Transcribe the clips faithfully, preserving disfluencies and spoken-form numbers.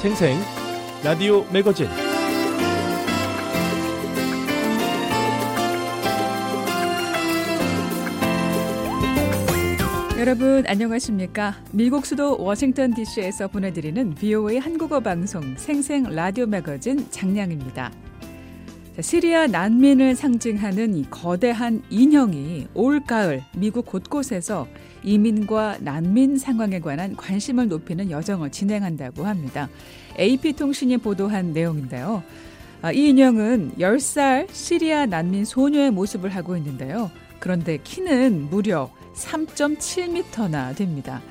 생생 라디오 매거진. 여러분 안녕하십니까? 미국 수도 워싱턴 디씨에서 보내드리는 브이오에이 한국어 방송 생생 라디오 매거진 장량입니다. 시리아 난민을 상징하는 이 거대한 인형이 올가을 미국 곳곳에서 이민과 난민 상황에 관한 관심을 높이는 여정을 진행한다고 합니다. 에이피통신이 보도한 내용인데요. 이 인형은 열 살 시리아 난민 소녀의 모습을 하고 있는데요. 그런데 키는 무려 삼 점 칠 미터나 됩니다.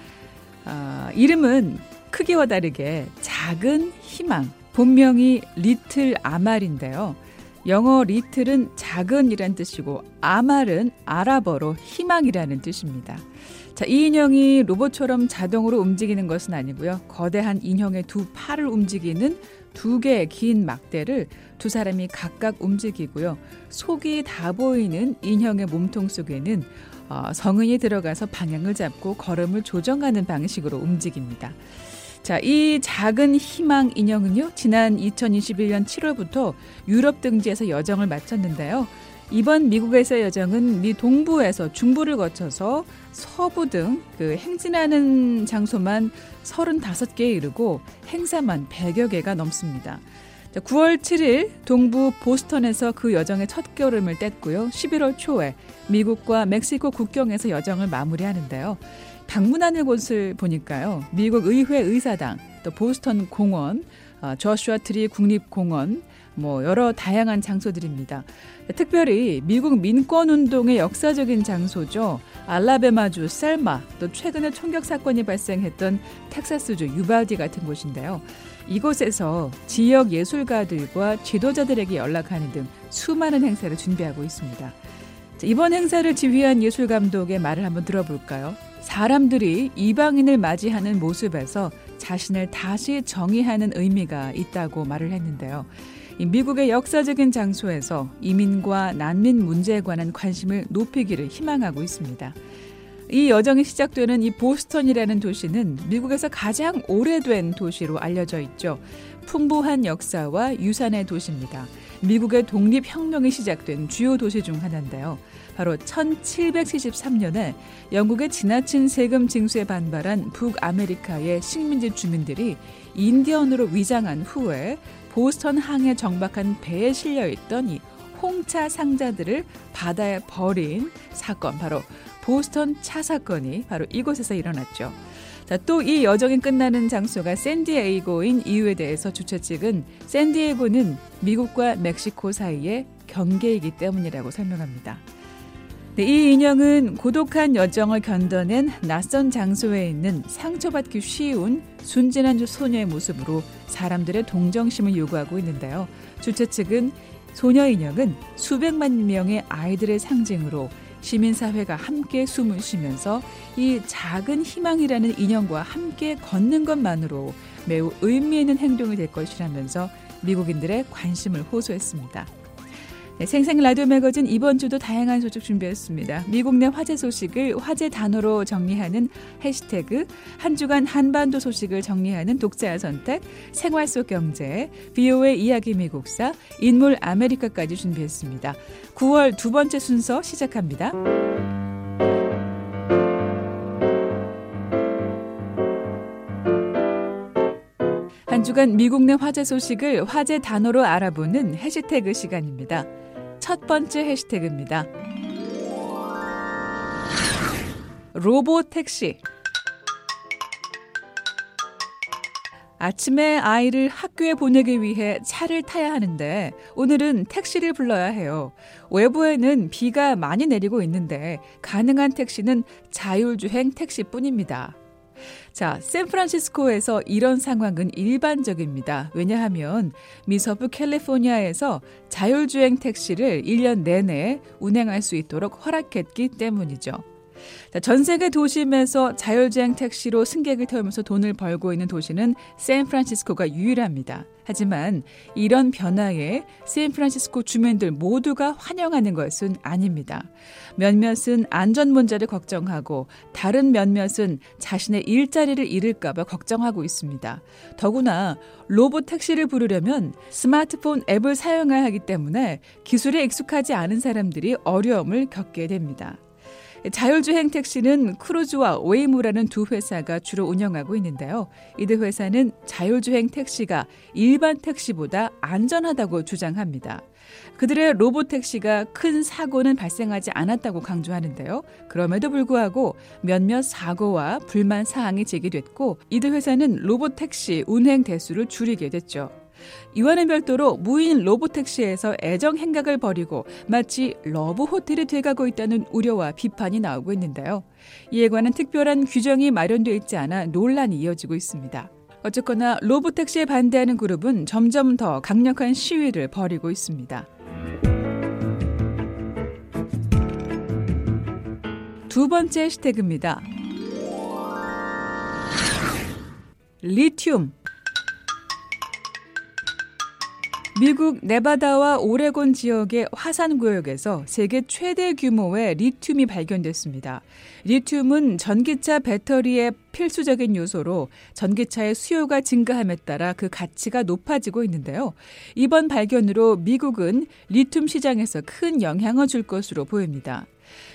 아, 이름은 크기와 다르게 작은 희망, 본명이 리틀 아말인데요. 영어 리틀은 작은이란 뜻이고 아말은 아랍어로 희망이라는 뜻입니다. 자, 이 인형이 로봇처럼 자동으로 움직이는 것은 아니고요. 거대한 인형의 두 팔을 움직이는 두 개의 긴 막대를 두 사람이 각각 움직이고요. 속이 다 보이는 인형의 몸통 속에는 어, 성인이 들어가서 방향을 잡고 걸음을 조정하는 방식으로 움직입니다. 자, 이 작은 희망 인형은요, 지난 이천이십일 년 칠월부터 유럽 등지에서 여정을 마쳤는데요. 이번 미국에서의 여정은 미 동부에서 중부를 거쳐서 서부 등 그 행진하는 장소만 서른다섯 개에 이르고 행사만 백여 개가 넘습니다. 자, 구월 칠일 동부 보스턴에서 그 여정의 첫 걸음을 뗐고요. 십일월 초에 미국과 멕시코 국경에서 여정을 마무리하는데요. 방문하는 곳을 보니까요. 미국 의회 의사당, 또 보스턴 공원, 조슈아 트리 국립공원, 뭐 여러 다양한 장소들입니다. 특별히 미국 민권운동의 역사적인 장소죠. 알라베마주 셀마, 또 최근에 총격 사건이 발생했던 텍사스주 유발디 같은 곳인데요. 이곳에서 지역 예술가들과 지도자들에게 연락하는 등 수많은 행사를 준비하고 있습니다. 이번 행사를 지휘한 예술감독의 말을 한번 들어볼까요? 사람들이 이방인을 맞이하는 모습에서 자신을 다시 정의하는 의미가 있다고 말을 했는데요. 미국의 역사적인 장소에서 이민과 난민 문제에 관한 관심을 높이기를 희망하고 있습니다. 이 여정이 시작되는 이 보스턴이라는 도시는 미국에서 가장 오래된 도시로 알려져 있죠. 풍부한 역사와 유산의 도시입니다. 미국의 독립혁명이 시작된 주요 도시 중 하나인데요. 바로 천칠백칠십삼 년에 영국의 지나친 세금 징수에 반발한 북아메리카의 식민지 주민들이 인디언으로 위장한 후에 보스턴 항에 정박한 배에 실려있던 이 홍차 상자들을 바다에 버린 사건, 바로 보스턴 차 사건이 바로 이곳에서 일어났죠. 자, 또 이 여정이 끝나는 장소가 샌디에이고인 이유에 대해서 주최 측은 샌디에이고는 미국과 멕시코 사이의 경계이기 때문이라고 설명합니다. 네, 이 인형은 고독한 여정을 견뎌낸 낯선 장소에 있는 상처받기 쉬운 순진한 소녀의 모습으로 사람들의 동정심을 요구하고 있는데요. 주최 측은 소녀 인형은 수백만 명의 아이들의 상징으로 시민사회가 함께 숨을 쉬면서 이 작은 희망이라는 인형과 함께 걷는 것만으로 매우 의미 있는 행동이 될 것이라면서 미국인들의 관심을 호소했습니다. 네, 생생 라디오 매거진 이번 주도 다양한 소식 준비했습니다. 미국 내 화제 소식을 화제 단어로 정리하는 해시태그, 한 주간 한반도 소식을 정리하는 독자의 선택, 생활 속 경제, 브이오에이 이야기 미국사, 인물 아메리카까지 준비했습니다. 구월 두 번째 순서 시작합니다. 한 주간 미국 내 화제 소식을 화제 단어로 알아보는 해시태그 시간입니다. 첫 번째 해시태그입니다. 로봇 택시. 아침에 아이를 학교에 보내기 위해 차를 타야 하는데 오늘은 택시를 불러야 해요. 외부에는 비가 많이 내리고 있는데 가능한 택시는 자율주행 택시뿐입니다. 자, 샌프란시스코에서 이런 상황은 일반적입니다. 왜냐하면 미서부 캘리포니아에서 자율주행 택시를 일 년 내내 운행할 수 있도록 허락했기 때문이죠. 자, 전 세계 도심에서 자율주행 택시로 승객을 태우면서 돈을 벌고 있는 도시는 샌프란시스코가 유일합니다. 하지만 이런 변화에 샌프란시스코 주민들 모두가 환영하는 것은 아닙니다. 몇몇은 안전 문제를 걱정하고 다른 몇몇은 자신의 일자리를 잃을까 봐 걱정하고 있습니다. 더구나 로봇 택시를 부르려면 스마트폰 앱을 사용해야 하기 때문에 기술에 익숙하지 않은 사람들이 어려움을 겪게 됩니다. 자율주행 택시는 크루즈와 웨이모라는 두 회사가 주로 운영하고 있는데요. 이들 회사는 자율주행 택시가 일반 택시보다 안전하다고 주장합니다. 그들의 로봇 택시가 큰 사고는 발생하지 않았다고 강조하는데요. 그럼에도 불구하고 몇몇 사고와 불만 사항이 제기됐고 이들 회사는 로봇 택시 운행 대수를 줄이게 됐죠. 이와는 별도로 무인 로봇택시에서 애정 행각을 벌이고 마치 러브호텔이 돼가고 있다는 우려와 비판이 나오고 있는데요. 이에 관한 특별한 규정이 마련되어 있지 않아 논란이 이어지고 있습니다. 어쨌거나 로봇택시에 반대하는 그룹은 점점 더 강력한 시위를 벌이고 있습니다. 두 번째 해시태그입니다. 리튬. 미국 네바다와 오레곤 지역의 화산구역에서 세계 최대 규모의 리튬이 발견됐습니다. 리튬은 전기차 배터리의 필수적인 요소로 전기차의 수요가 증가함에 따라 그 가치가 높아지고 있는데요. 이번 발견으로 미국은 리튬 시장에서 큰 영향을 줄 것으로 보입니다.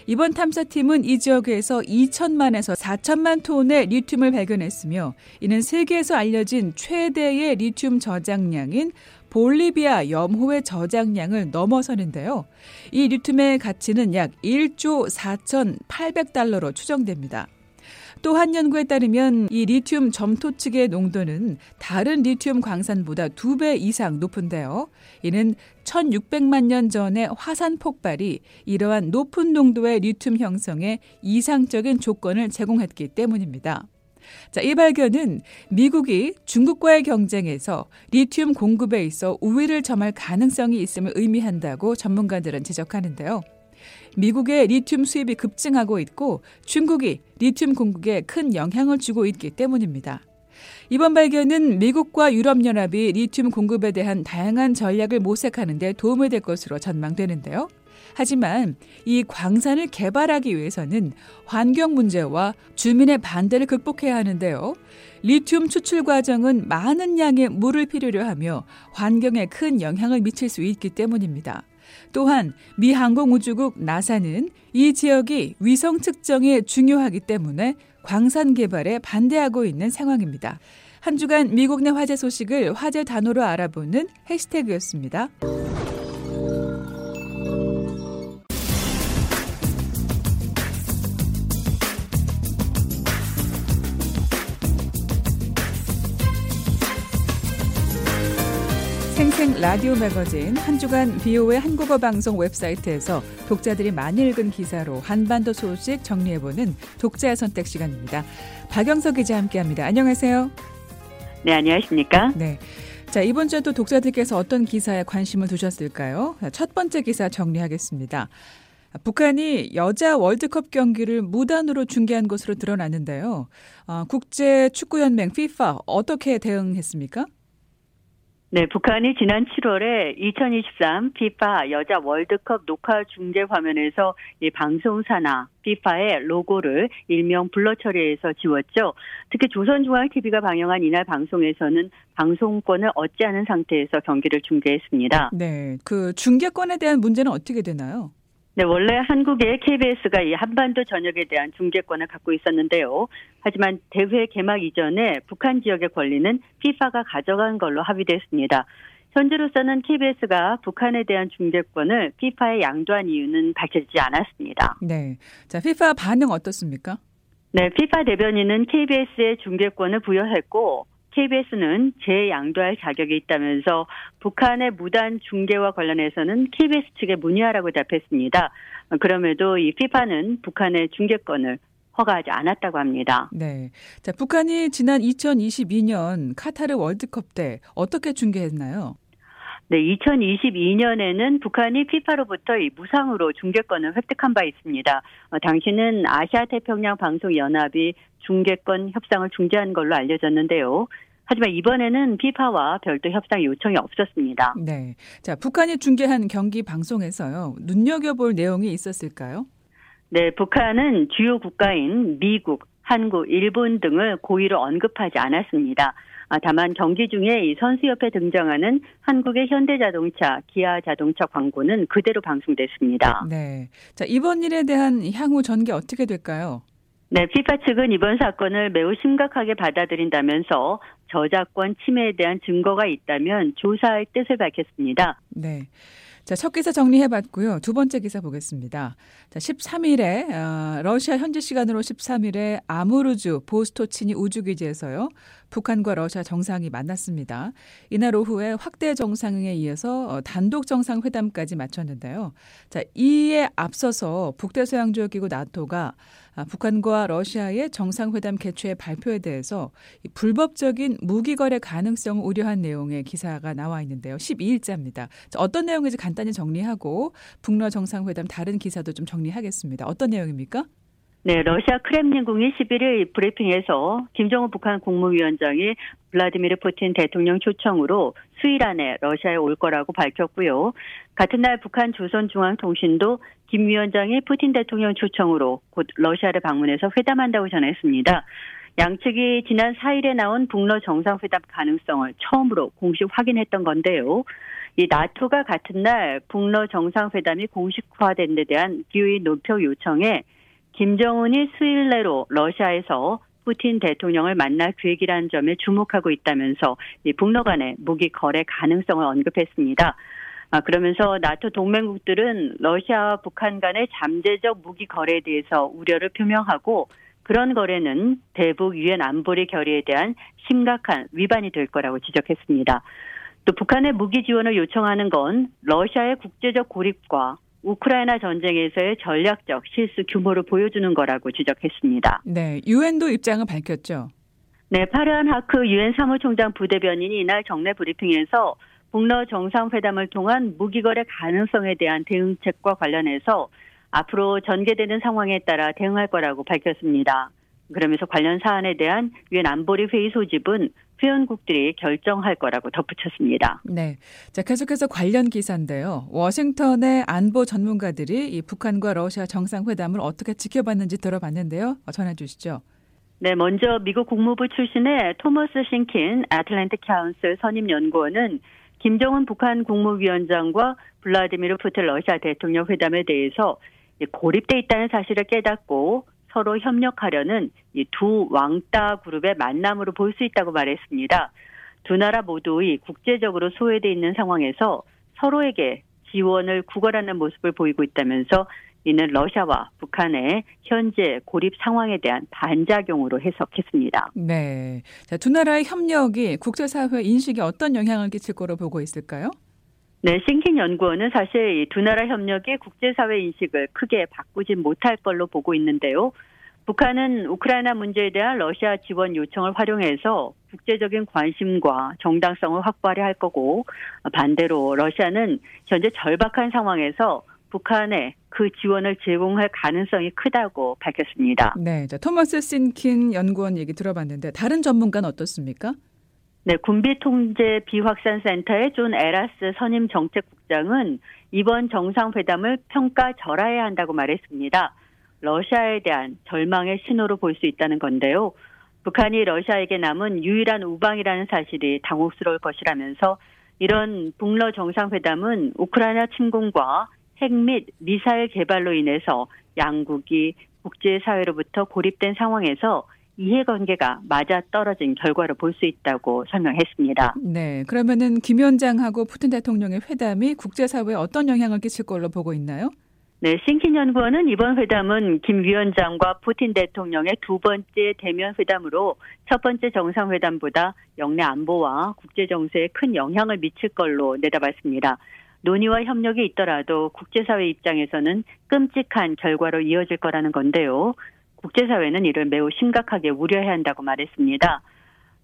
이번 탐사팀은 이 지역에서 이천만에서 사천만 톤의 리튬을 발견했으며 이는 세계에서 알려진 최대의 리튬 저장량인 볼리비아 염호의 저장량을 넘어서는데요. 이 리튬의 가치는 약 일조 사천팔백 달러로 추정됩니다. 또 한 연구에 따르면 이 리튬 점토치기의 농도는 다른 리튬 광산보다 두 배 이상 높은데요. 이는 천육백만 년 전의 화산 폭발이 이러한 높은 농도의 리튬 형성에 이상적인 조건을 제공했기 때문입니다. 자, 이 발견은 미국이 중국과의 경쟁에서 리튬 공급에 있어 우위를 점할 가능성이 있음을 의미한다고 전문가들은 지적하는데요. 미국의 리튬 수입이 급증하고 있고 중국이 리튬 공급에 큰 영향을 주고 있기 때문입니다. 이번 발견은 미국과 유럽연합이 리튬 공급에 대한 다양한 전략을 모색하는 데 도움이 될 것으로 전망되는데요. 하지만 이 광산을 개발하기 위해서는 환경 문제와 주민의 반대를 극복해야 하는데요. 리튬 추출 과정은 많은 양의 물을 필요로 하며 환경에 큰 영향을 미칠 수 있기 때문입니다. 또한 미 항공우주국 나사는 이 지역이 위성 측정에 중요하기 때문에 광산 개발에 반대하고 있는 상황입니다. 한 주간 미국 내 화제 소식을 화제 단어로 알아보는 해시태그였습니다. 생생 라디오 매거진 한 주간 브이오에이 한국어 방송 웹사이트에서 독자들이 많이 읽은 기사로 한반도 소식 정리해보는 독자의 선택 시간입니다. 박영석 기자 함께합니다. 안녕하세요. 네, 안녕하십니까. 네, 자 이번 주에 또 독자들께서 어떤 기사에 관심을 두셨을까요? 첫 번째 기사 정리하겠습니다. 북한이 여자 월드컵 경기를 무단으로 중계한 것으로 드러났는데요. 어, 국제축구연맹 피파 어떻게 대응했습니까? 네, 북한이 지난 칠월에 이천이십삼 피파 여자 월드컵 녹화 중계 화면에서 이 방송사나 피파의 로고를 일명 블러 처리해서 지웠죠. 특히 조선중앙티비가 방영한 이날 방송에서는 방송권을 얻지 않은 상태에서 경기를 중계했습니다. 네, 그 중계권에 대한 문제는 어떻게 되나요? 네, 원래 한국의 케이비에스가 이 한반도 전역에 대한 중계권을 갖고 있었는데요. 하지만 대회 개막 이전에 북한 지역의 권리는 피파가 가져간 걸로 합의됐습니다. 현재로서는 케이비에스가 북한에 대한 중계권을 피파에 양도한 이유는 밝혀지지 않았습니다. 네, 자 피파 반응 어떻습니까? 네, 피파 대변인은 케이비에스의 중계권을 부여했고 케이비에스는 재양도할 자격이 있다면서 북한의 무단 중계와 관련해서는 케이비에스 측에 문의하라고 답했습니다. 그럼에도 이 피파는 북한의 중계권을 허가하지 않았다고 합니다. 네, 자 북한이 지난 이천이십이 년 카타르 월드컵 때 어떻게 중계했나요? 네, 이천이십이 년에는 북한이 피파로부터 이 무상으로 중계권을 획득한 바 있습니다. 어, 당시는 아시아태평양방송연합이 중계권 협상을 중지한 걸로 알려졌는데요. 하지만 이번에는 피파와 별도 협상 요청이 없었습니다. 네, 자 북한이 중계한 경기 방송에서요 눈여겨볼 내용이 있었을까요? 네, 북한은 주요 국가인 미국, 한국, 일본 등을 고의로 언급하지 않았습니다. 아, 다만 경기 중에 이 선수 옆에 등장하는 한국의 현대자동차, 기아자동차 광고는 그대로 방송됐습니다. 네, 자 이번 일에 대한 향후 전개 어떻게 될까요? 네, 피파 측은 이번 사건을 매우 심각하게 받아들인다면서 저작권 침해에 대한 증거가 있다면 조사할 뜻을 밝혔습니다. 네, 자, 첫 기사 정리해봤고요. 두 번째 기사 보겠습니다. 자, 십삼 일에 어, 러시아 현지 시간으로 십삼 일에 아무르주 보스토치니 우주기지에서요. 북한과 러시아 정상이 만났습니다. 이날 오후에 확대 정상회의에 이어서 단독 정상회담까지 마쳤는데요. 자, 이에 앞서서 북대서양조약기구 나토가 북한과 러시아의 정상회담 개최 발표에 대해서 불법적인 무기거래 가능성을 우려한 내용의 기사가 나와 있는데요. 십이 일자입니다. 어떤 내용인지 간단히 정리하고 북러 정상회담 다른 기사도 좀 정리하겠습니다. 어떤 내용입니까? 네, 러시아 크렘린궁이 십일 일 브리핑에서 김정은 북한 국무위원장이 블라디미르 푸틴 대통령 초청으로 수일 안에 러시아에 올 거라고 밝혔고요. 같은 날 북한 조선중앙통신도 김 위원장이 푸틴 대통령 초청으로 곧 러시아를 방문해서 회담한다고 전했습니다. 양측이 지난 사 일에 나온 북러 정상회담 가능성을 처음으로 공식 확인했던 건데요. 이 나토가 같은 날 북러 정상회담이 공식화된 데 대한 기후의 논평 요청에 김정은이 수일 내로 러시아에서 푸틴 대통령을 만날 계획이라는 점에 주목하고 있다면서 이 북러 간의 무기 거래 가능성을 언급했습니다. 아, 그러면서 나토 동맹국들은 러시아와 북한 간의 잠재적 무기 거래에 대해서 우려를 표명하고 그런 거래는 대북 유엔 안보리 결의에 대한 심각한 위반이 될 거라고 지적했습니다. 또 북한의 무기 지원을 요청하는 건 러시아의 국제적 고립과 우크라이나 전쟁에서의 전략적 실수 규모를 보여주는 거라고 지적했습니다. 네, 유엔도 입장을 밝혔죠. 네, 파르한 하크 유엔 사무총장 부대변인이 이날 정례 브리핑에서 북러 정상회담을 통한 무기거래 가능성에 대한 대응책과 관련해서 앞으로 전개되는 상황에 따라 대응할 거라고 밝혔습니다. 그러면서 관련 사안에 대한 유엔 안보리 회의 소집은 회원국들이 결정할 거라고 덧붙였습니다. 네, 자 계속해서 관련 기사인데요. 워싱턴의 안보 전문가들이 이 북한과 러시아 정상회담을 어떻게 지켜봤는지 들어봤는데요. 전해주시죠. 네, 먼저 미국 국무부 출신의 토머스 신킨 애틀랜틱 카운슬 선임 연구원은 김정은 북한 국무위원장과 블라디미르 푸틴 러시아 대통령 회담에 대해서 고립돼 있다는 사실을 깨닫고 서로 협력하려는 이 두 왕따 그룹의 만남으로 볼 수 있다고 말했습니다. 두 나라 모두의 국제적으로 소외돼 있는 상황에서 서로에게 지원을 구걸하는 모습을 보이고 있다면서 이는 러시아와 북한의 현재 고립 상황에 대한 반작용으로 해석했습니다. 네, 자, 두 나라의 협력이 국제사회 인식에 어떤 영향을 끼칠 거로 보고 있을까요? 네, 싱킨 연구원은 사실 이 두 나라 협력이 국제사회 인식을 크게 바꾸진 못할 걸로 보고 있는데요. 북한은 우크라이나 문제에 대한 러시아 지원 요청을 활용해서 국제적인 관심과 정당성을 확보하려 할 거고 반대로 러시아는 현재 절박한 상황에서 북한에 그 지원을 제공할 가능성이 크다고 밝혔습니다. 네, 자, 토마스 싱킨 연구원 얘기 들어봤는데 다른 전문가는 어떻습니까? 네, 군비통제 비확산센터의 존 에라스 선임 정책국장은 이번 정상회담을 평가절하해야 한다고 말했습니다. 러시아에 대한 절망의 신호로 볼 수 있다는 건데요. 북한이 러시아에게 남은 유일한 우방이라는 사실이 당혹스러울 것이라면서 이런 북러 정상회담은 우크라이나 침공과 핵 및 미사일 개발로 인해서 양국이 국제사회로부터 고립된 상황에서 이해관계가 맞아떨어진 결과로 볼 수 있다고 설명했습니다. 네, 그러면은 김 위원장하고 푸틴 대통령의 회담이 국제사회에 어떤 영향을 끼칠 걸로 보고 있나요? 네, 싱킨 연구원은 이번 회담은 김 위원장과 푸틴 대통령의 두 번째 대면 회담으로 첫 번째 정상회담보다 영내 안보와 국제정세에 큰 영향을 미칠 걸로 내다봤습니다. 논의와 협력이 있더라도 국제사회 입장에서는 끔찍한 결과로 이어질 거라는 건데요. 국제사회는 이를 매우 심각하게 우려해야 한다고 말했습니다.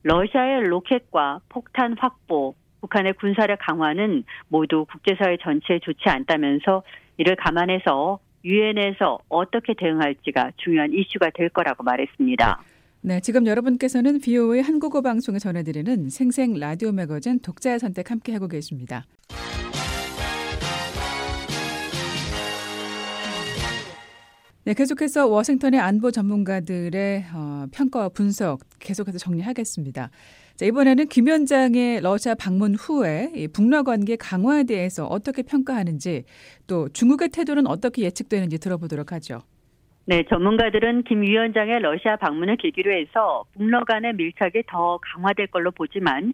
러시아의 로켓과 폭탄 확보, 북한의 군사력 강화는 모두 국제사회 전체에 좋지 않다면서 이를 감안해서 유엔에서 어떻게 대응할지가 중요한 이슈가 될 거라고 말했습니다. 네, 지금 여러분께서는 브이오에이 한국어 방송에 전해드리는 생생 라디오 매거진 독자의 선택 함께하고 계십니다. 네, 계속해서 워싱턴의 안보 전문가들의 어, 평가와 분석 계속해서 정리하겠습니다. 자, 이번에는 김 위원장의 러시아 방문 후에 이 북러 관계 강화에 대해서 어떻게 평가하는지 또 중국의 태도는 어떻게 예측되는지 들어보도록 하죠. 네, 전문가들은 김 위원장의 러시아 방문을 계기로 해서 북러 간의 밀착이 더 강화될 걸로 보지만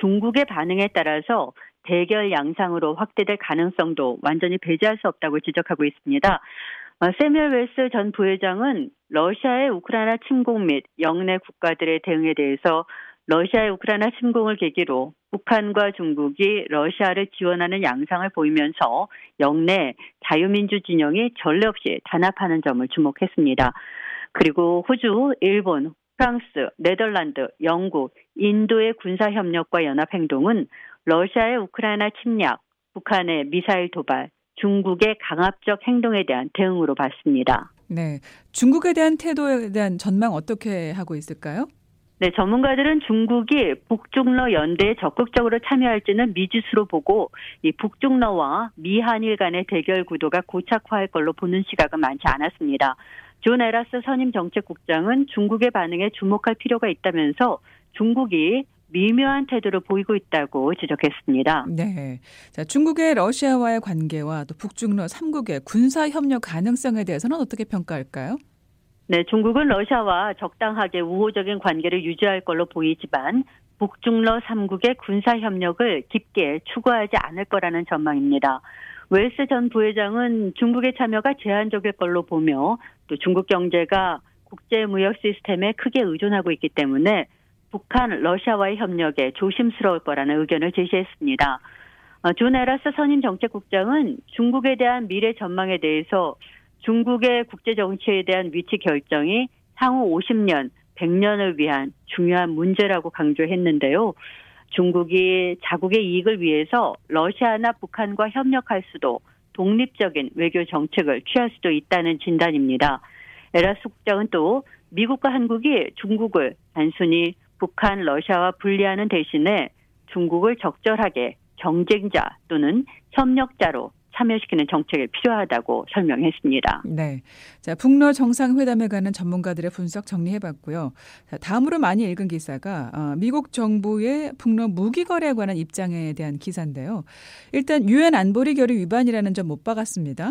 중국의 반응에 따라서 대결 양상으로 확대될 가능성도 완전히 배제할 수 없다고 지적하고 있습니다. 세뮤얼 웰스 전 부회장은 러시아의 우크라이나 침공 및 영내 국가들의 대응에 대해서 러시아의 우크라이나 침공을 계기로 북한과 중국이 러시아를 지원하는 양상을 보이면서 영내 자유민주 진영이 전례 없이 단합하는 점을 주목했습니다. 그리고 호주, 일본, 프랑스, 네덜란드, 영국, 인도의 군사협력과 연합행동은 러시아의 우크라이나 침략, 북한의 미사일 도발, 중국의 강압적 행동에 대한 대응으로 봤습니다. 네, 중국에 대한 태도에 대한 전망 어떻게 하고 있을까요? 네, 전문가들은 중국이 북중러 연대에 적극적으로 참여할지는 미지수로 보고 이 북중러와 미한일 간의 대결 구도가 고착화할 걸로 보는 시각은 많지 않았습니다. 존 에라스 선임 정책국장은 중국의 반응에 주목할 필요가 있다면서 중국이 미묘한 태도를 보이고 있다고 지적했습니다. 네, 자, 중국의 러시아와의 관계와 또 북중러 삼 국의 군사협력 가능성에 대해서는 어떻게 평가할까요? 네, 중국은 러시아와 적당하게 우호적인 관계를 유지할 걸로 보이지만 북중러 삼 국의 군사협력을 깊게 추구하지 않을 거라는 전망입니다. 웰스 전 부회장은 중국의 참여가 제한적일 걸로 보며 또 중국 경제가 국제무역 시스템에 크게 의존하고 있기 때문에 북한, 러시아와의 협력에 조심스러울 거라는 의견을 제시했습니다. 존 에라스 선임 정책국장은 중국에 대한 미래 전망에 대해서 중국의 국제정치에 대한 위치 결정이 향후 오십 년, 백 년을 위한 중요한 문제라고 강조했는데요. 중국이 자국의 이익을 위해서 러시아나 북한과 협력할 수도 독립적인 외교 정책을 취할 수도 있다는 진단입니다. 에라스 국장은 또 미국과 한국이 중국을 단순히 북한, 러시아와 분리하는 대신에 중국을 적절하게 경쟁자 또는 협력자로 참여시키는 정책이 필요하다고 설명했습니다. 네, 자, 북러 정상회담에 관한 전문가들의 분석 정리해봤고요. 자, 다음으로 많이 읽은 기사가 어, 미국 정부의 북러 무기 거래에 관한 입장에 대한 기사인데요. 일단 유엔 안보리 결의 위반이라는 점 못 박았습니다.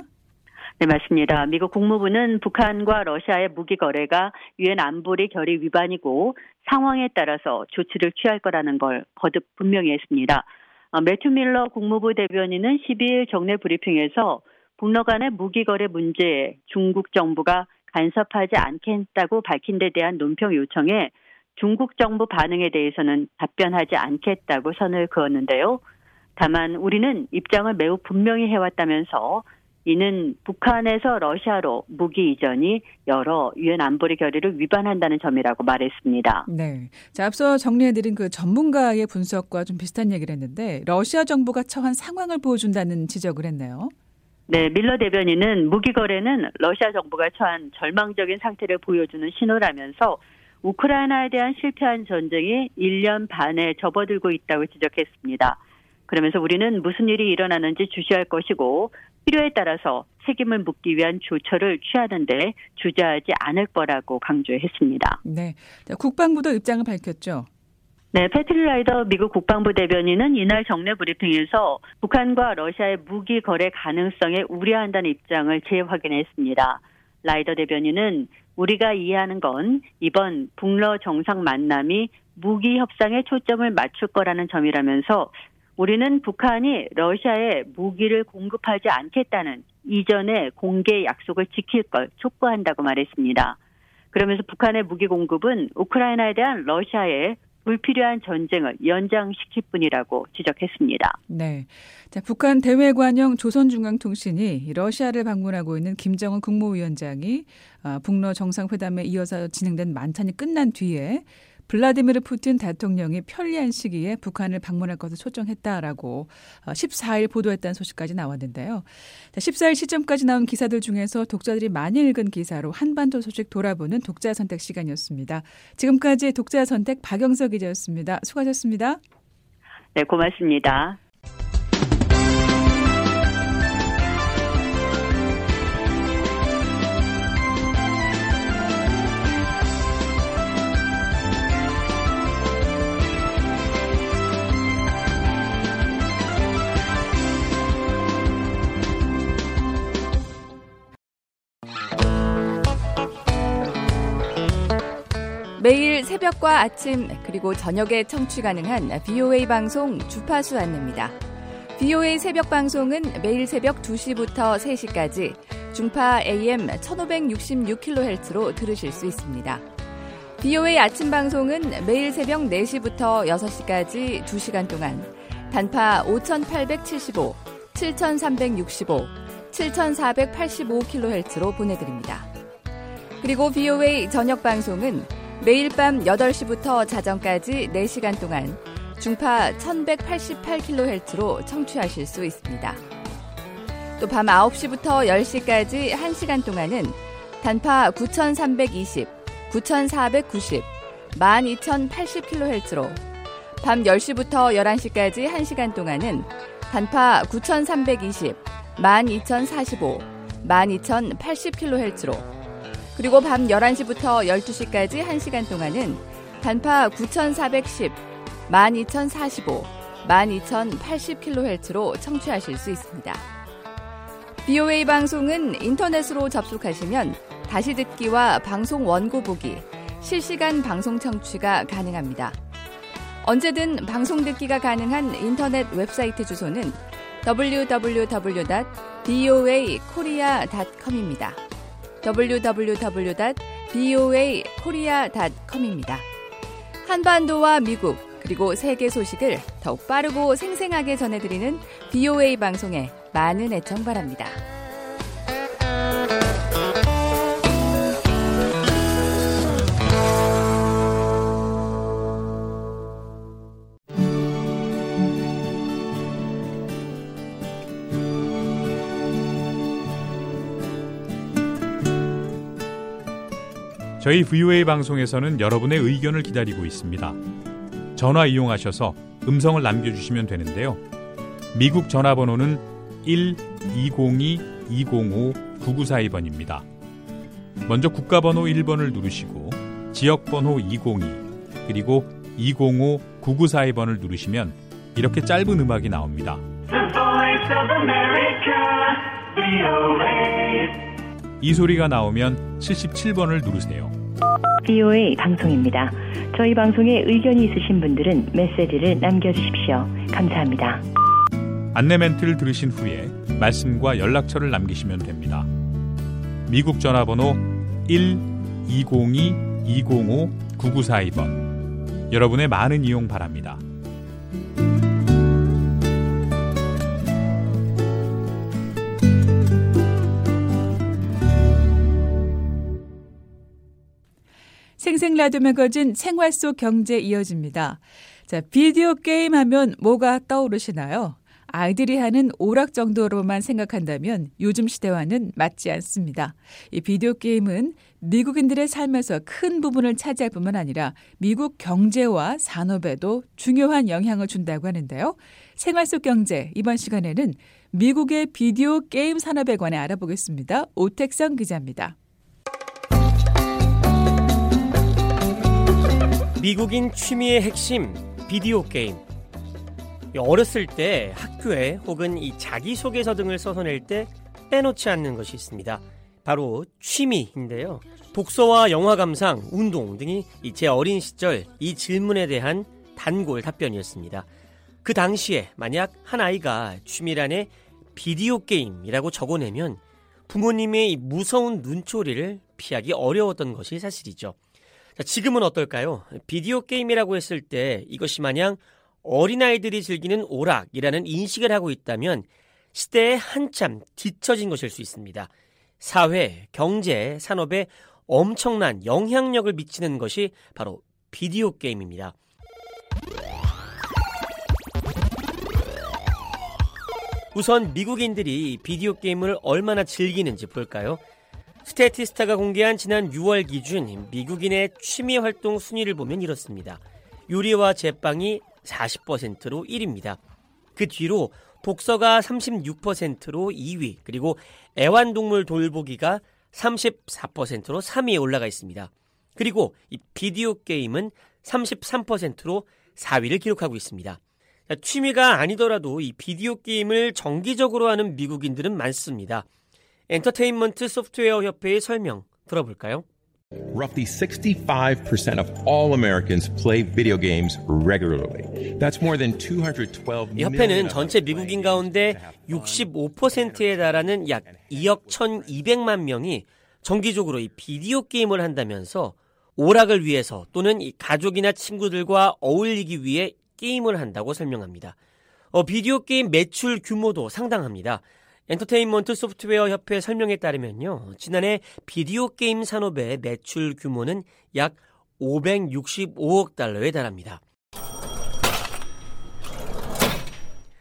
네, 맞습니다. 미국 국무부는 북한과 러시아의 무기 거래가 유엔 안보리 결의 위반이고 상황에 따라서 조치를 취할 거라는 걸 거듭 분명히 했습니다. 매튜 밀러 국무부 대변인은 십이일 정례 브리핑에서 북러 간의 무기 거래 문제에 중국 정부가 간섭하지 않겠다고 밝힌 데 대한 논평 요청에 중국 정부 반응에 대해서는 답변하지 않겠다고 선을 그었는데요. 다만 우리는 입장을 매우 분명히 해왔다면서 이는 북한에서 러시아로 무기 이전이 여러 유엔 안보리 결의를 위반한다는 점이라고 말했습니다. 네, 자, 앞서 정리해드린 그 전문가의 분석과 좀 비슷한 얘기를 했는데 러시아 정부가 처한 상황을 보여준다는 지적을 했네요. 네, 밀러 대변인은 무기 거래는 러시아 정부가 처한 절망적인 상태를 보여주는 신호라면서 우크라이나에 대한 실패한 전쟁이 일 년 반에 접어들고 있다고 지적했습니다. 그러면서 우리는 무슨 일이 일어나는지 주시할 것이고 필요에 따라서 책임을 묻기 위한 조처를 취하는 데 주저하지 않을 거라고 강조했습니다. 네, 국방부도 입장을 밝혔죠. 네, 패트릭 라이더 미국 국방부 대변인은 이날 정례 브리핑에서 북한과 러시아의 무기 거래 가능성에 우려한다는 입장을 재확인했습니다. 라이더 대변인은 우리가 이해하는 건 이번 북러 정상 만남이 무기 협상에 초점을 맞출 거라는 점이라면서 우리는 북한이 러시아에 무기를 공급하지 않겠다는 이전의 공개 약속을 지킬 걸 촉구한다고 말했습니다. 그러면서 북한의 무기 공급은 우크라이나에 대한 러시아의 불필요한 전쟁을 연장시킬 뿐이라고 지적했습니다. 네, 자, 북한 대외관영 조선중앙통신이 러시아를 방문하고 있는 김정은 국무위원장이 북러 정상회담에 이어서 진행된 만찬이 끝난 뒤에 블라디미르 푸틴 대통령이 편리한 시기에 북한을 방문할 것을 초청했다라고 십사 일 보도했다는 소식까지 나왔는데요. 십사 일 시점까지 나온 기사들 중에서 독자들이 많이 읽은 기사로 한반도 소식 돌아보는 독자선택 시간이었습니다. 지금까지 독자선택 박영석 기자였습니다. 수고하셨습니다. 네, 고맙습니다. 매일 새벽과 아침 그리고 저녁에 청취 가능한 브이오에이 방송 주파수 안내입니다. 브이오에이 새벽 방송은 매일 새벽 두 시부터 세 시까지 중파 에이엠 천오백육십육 킬로헤르츠로 들으실 수 있습니다. 브이오에이 아침 방송은 매일 새벽 네 시부터 여섯 시까지 두 시간 동안 단파 오천팔백칠십오, 칠천삼백육십오, 칠천사백팔십오 킬로헤르츠로 보내드립니다. 그리고 브이오에이 저녁 방송은 매일 밤 여덟 시부터 자정까지 네 시간 동안 중파 천백팔십팔 킬로헤르츠로 청취하실 수 있습니다. 또 밤 아홉 시부터 열 시까지 한 시간 동안은 단파 구천삼백이십, 구천사백구십, 만 이천팔십 킬로헤르츠로 밤 열 시부터 열한 시까지 한 시간 동안은 단파 구천삼백이십, 만 이천사십오, 만 이천팔십 킬로헤르츠로 그리고 밤 열한 시부터 열두 시까지 한 시간 동안은 단파 구천사백십, 만 이천사십오, 만 이천팔십 킬로헤르츠로 청취하실 수 있습니다. 브이오에이 방송은 인터넷으로 접속하시면 다시 듣기와 방송 원고 보기, 실시간 방송 청취가 가능합니다. 언제든 방송 듣기가 가능한 인터넷 웹사이트 주소는 더블유 더블유 더블유 닷 브이오에이 코리아 닷 컴입니다. 더블유 더블유 더블유 닷 브이오에이 코리아 닷 컴입니다. 한반도와 미국 그리고 세계 소식을 더욱 빠르고 생생하게 전해드리는 브이오에이 방송에 많은 애청 바랍니다. 저희 브이오에이 방송에서는 여러분의 의견을 기다리고 있습니다. 전화 이용하셔서 음성을 남겨주시면 되는데요. 미국 전화번호는 일 이공이 이공오 구구사이 번입니다. 먼저 국가번호 일 번을 누르시고 지역번호 이공이 그리고 이공오 구구사이 번을 누르시면 이렇게 짧은 음악이 나옵니다. The Voice of America, 브이오에이. 이 소리가 나오면 칠십칠 번을 누르세요. 브이오에이 방송입니다. 저희 방송에 의견이 있으신 분들은 메시지를 남겨주십시오. 감사합니다. 안내 멘트를 들으신 후에 말씀과 연락처를 남기시면 됩니다. 미국 전화번호 일 이공이 이공오 구구사이 번. 여러분의 많은 이용 바랍니다. 생생 라디오 매거진 생활 속 경제 이어집니다. 자, 비디오 게임 하면 뭐가 떠오르시나요? 아이들이 하는 오락 정도로만 생각한다면 요즘 시대와는 맞지 않습니다. 이 비디오 게임은 미국인들의 삶에서 큰 부분을 차지할 뿐만 아니라 미국 경제와 산업에도 중요한 영향을 준다고 하는데요. 생활 속 경제 이번 시간에는 미국의 비디오 게임 산업에 관해 알아보겠습니다. 오택성 기자입니다. 미국인 취미의 핵심, 비디오 게임. 어렸을 때 학교에 혹은 이 자기소개서 등을 써서 낼 때 빼놓지 않는 것이 있습니다. 바로 취미인데요. 독서와 영화 감상, 운동 등이 제 어린 시절 이 질문에 대한 단골 답변이었습니다. 그 당시에 만약 한 아이가 취미란에 비디오 게임이라고 적어내면 부모님의 이 무서운 눈초리를 피하기 어려웠던 것이 사실이죠. 지금은 어떨까요? 비디오 게임이라고 했을 때 이것이 마냥 어린아이들이 즐기는 오락이라는 인식을 하고 있다면 시대에 한참 뒤처진 것일 수 있습니다. 사회, 경제, 산업에 엄청난 영향력을 미치는 것이 바로 비디오 게임입니다. 우선 미국인들이 비디오 게임을 얼마나 즐기는지 볼까요? 스태티스타가 공개한 지난 유월 기준 미국인의 취미활동 순위를 보면 이렇습니다. 요리와 제빵이 사십 퍼센트로 일위입니다. 그 뒤로 독서가 삼십육 퍼센트로 이위, 그리고 애완동물 돌보기가 삼십사 퍼센트로 삼위에 올라가 있습니다. 그리고 이 비디오 게임은 삼십삼 퍼센트로 사위를 기록하고 있습니다. 취미가 아니더라도 이 비디오 게임을 정기적으로 하는 미국인들은 많습니다. 엔터테인먼트 소프트웨어 협회의 설명 들어볼까요? Roughly sixty-five percent of all Americans play video games regularly. That's more than two hundred twelve million. 협회는 전체 미국인 가운데 육십오 퍼센트에 달하는 약 이억 천이백만 명이 정기적으로 이 비디오 게임을 한다면서 오락을 위해서 또는 이 가족이나 친구들과 어울리기 위해 게임을 한다고 설명합니다. 어, 비디오 게임 매출 규모도 상당합니다. 엔터테인먼트 소프트웨어 협회 설명에 따르면요, 지난해 비디오 게임 산업의 매출 규모는 약 오백육십오억 달러에 달합니다.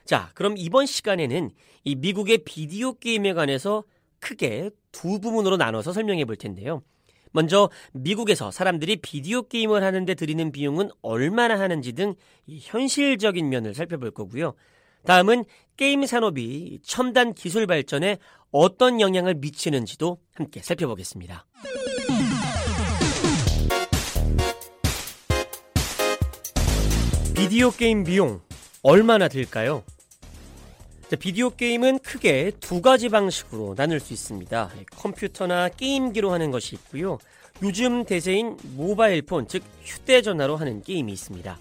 자, 그럼 이번 시간에는 이 미국의 비디오 게임에 관해서 크게 두 부분으로 나눠서 설명해 볼 텐데요. 먼저 미국에서 사람들이 비디오 게임을 하는데 들이는 비용은 얼마나 하는지 등 이 현실적인 면을 살펴볼 거고요. 다음은 게임 산업이 첨단 기술 발전에 어떤 영향을 미치는지도 함께 살펴보겠습니다. 비디오 게임 비용 얼마나 들까요? 비디오 게임은 크게 두 가지 방식으로 나눌 수 있습니다. 컴퓨터나 게임기로 하는 것이 있고요. 요즘 대세인 모바일폰, 즉 휴대전화로 하는 게임이 있습니다.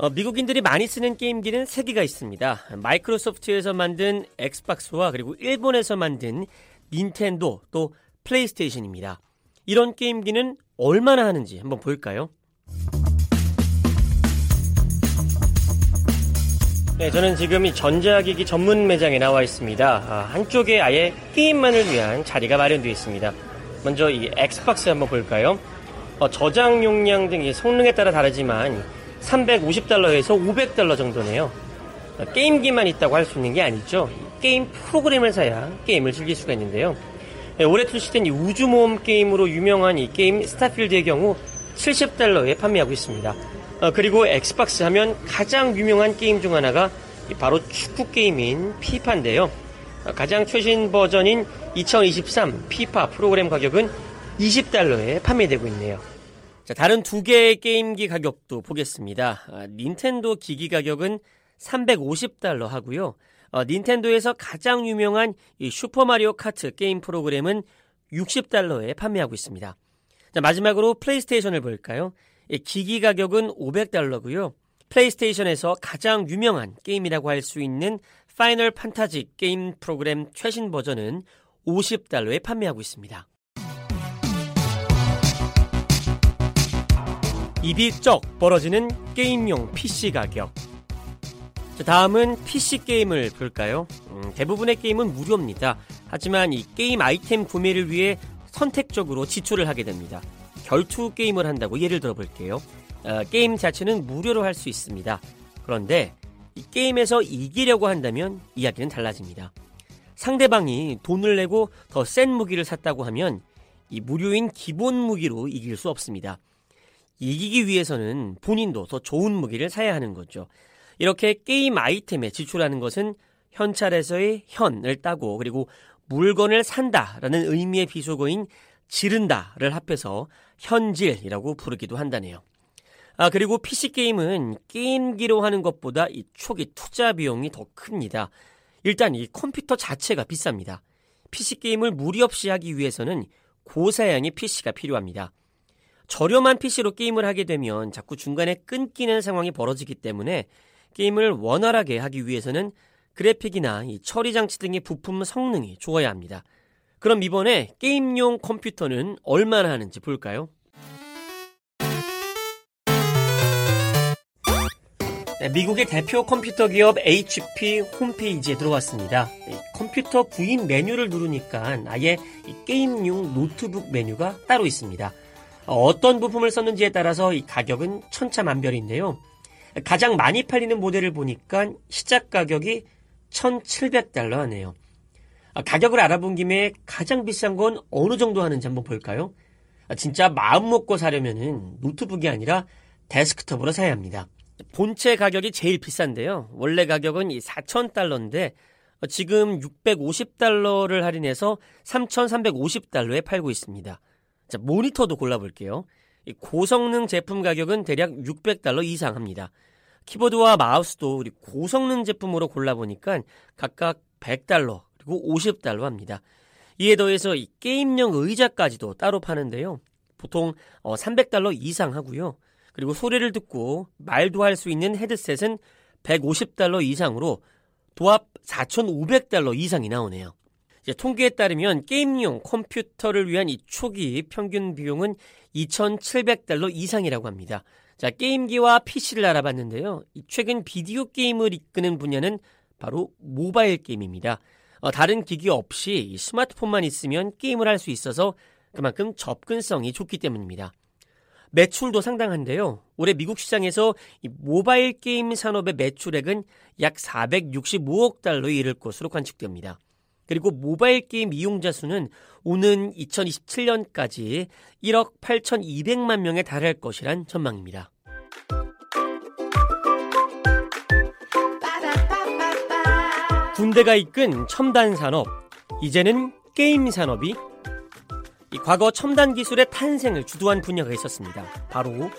어, 미국인들이 많이 쓰는 게임기는 세 개가 있습니다. 마이크로소프트에서 만든 엑스박스와 그리고 일본에서 만든 닌텐도, 또 플레이스테이션입니다. 이런 게임기는 얼마나 하는지 한번 볼까요? 네, 저는 지금 이 전자기기 전문 매장에 나와 있습니다. 아, 한쪽에 아예 게임만을 위한 자리가 마련되어 있습니다. 먼저 이 엑스박스 한번 볼까요? 어, 저장 용량 등이 성능에 따라 다르지만 삼백오십 달러에서 오백 달러 정도네요. 게임기만 있다고 할 수 있는 게 아니죠. 게임 프로그램을 사야 게임을 즐길 수가 있는데요. 올해 출시된 이 우주모험 게임으로 유명한 이 게임 스타필드의 경우 칠십 달러에 판매하고 있습니다. 그리고 엑스박스 하면 가장 유명한 게임 중 하나가 바로 축구 게임인 피파인데요. 가장 최신 버전인 이천이십삼 피파 프로그램 가격은 이십 달러에 판매되고 있네요. 자, 다른 두 개의 게임기 가격도 보겠습니다. 아, 닌텐도 기기 가격은 삼백오십 달러 하고요. 어, 닌텐도에서 가장 유명한 이 슈퍼마리오 카트 게임 프로그램은 육십 달러에 판매하고 있습니다. 자, 마지막으로 플레이스테이션을 볼까요? 이 기기 가격은 오백 달러고요. 플레이스테이션에서 가장 유명한 게임이라고 할 수 있는 파이널 판타지 게임 프로그램 최신 버전은 오십 달러에 판매하고 있습니다. 입이 쩍 벌어지는 게임용 피씨 가격. 자, 다음은 피씨 게임을 볼까요? 음, 대부분의 게임은 무료입니다. 하지만 이 게임 아이템 구매를 위해 선택적으로 지출을 하게 됩니다. 결투 게임을 한다고 예를 들어볼게요. 어, 게임 자체는 무료로 할 수 있습니다. 그런데 이 게임에서 이기려고 한다면 이야기는 달라집니다. 상대방이 돈을 내고 더 센 무기를 샀다고 하면 이 무료인 기본 무기로 이길 수 없습니다. 이기기 위해서는 본인도 더 좋은 무기를 사야 하는 거죠. 이렇게 게임 아이템에 지출하는 것은 현찰에서의 현을 따고 그리고 물건을 산다라는 의미의 비속어인 지른다를 합해서 현질이라고 부르기도 한다네요. 아, 그리고 피씨게임은 게임기로 하는 것보다 이 초기 투자 비용이 더 큽니다. 일단 이 컴퓨터 자체가 비쌉니다. 피씨게임을 무리 없이 하기 위해서는 고사양의 피씨가 필요합니다. 저렴한 피씨로 게임을 하게 되면 자꾸 중간에 끊기는 상황이 벌어지기 때문에 게임을 원활하게 하기 위해서는 그래픽이나 이 처리 장치 등의 부품 성능이 좋아야 합니다. 그럼 이번에 게임용 컴퓨터는 얼마나 하는지 볼까요? 네, 미국의 대표 컴퓨터 기업 에이치피 홈페이지에 들어왔습니다. 컴퓨터 구입 메뉴를 누르니까 아예 게임용 노트북 메뉴가 따로 있습니다. 어떤 부품을 썼는지에 따라서 이 가격은 천차만별인데요. 가장 많이 팔리는 모델을 보니까 시작 가격이 천칠백 달러 하네요. 가격을 알아본 김에 가장 비싼 건 어느 정도 하는지 한번 볼까요? 진짜 마음 먹고 사려면은 노트북이 아니라 데스크톱으로 사야 합니다. 본체 가격이 제일 비싼데요. 원래 가격은 사천 달러인데 지금 육백오십 달러를 할인해서 삼천삼백오십 달러에 팔고 있습니다. 자, 모니터도 골라볼게요. 고성능 제품 가격은 대략 육백 달러 이상 합니다. 키보드와 마우스도 우리 고성능 제품으로 골라보니까 각각 백 달러 그리고 오십 달러 합니다. 이에 더해서 이 게임용 의자까지도 따로 파는데요. 보통 삼백 달러 이상 하고요. 그리고 소리를 듣고 말도 할 수 있는 헤드셋은 백오십 달러 이상으로 도합 사천오백 달러 이상이 나오네요. 이제 통계에 따르면 게임용 컴퓨터를 위한 이 초기 평균 비용은 이천칠백 달러 이상이라고 합니다. 자, 게임기와 피씨를 알아봤는데요. 이 최근 비디오 게임을 이끄는 분야는 바로 모바일 게임입니다. 어, 다른 기기 없이 이 스마트폰만 있으면 게임을 할 수 있어서 그만큼 접근성이 좋기 때문입니다. 매출도 상당한데요. 올해 미국 시장에서 이 모바일 게임 산업의 매출액은 약 사백육십오억 달러에 이를 것으로 관측됩니다. 그리고 모바일 게임 이용자 수는 오는 이천이십칠 년까지 일억 팔천이백만 명에 달할 것이란 전망입니다. 군대가 이끈 첨단 산업, 이제는 게임 산업이 이 과거 첨단 기술의 탄생을 주도한 분야가 있었습니다. 바로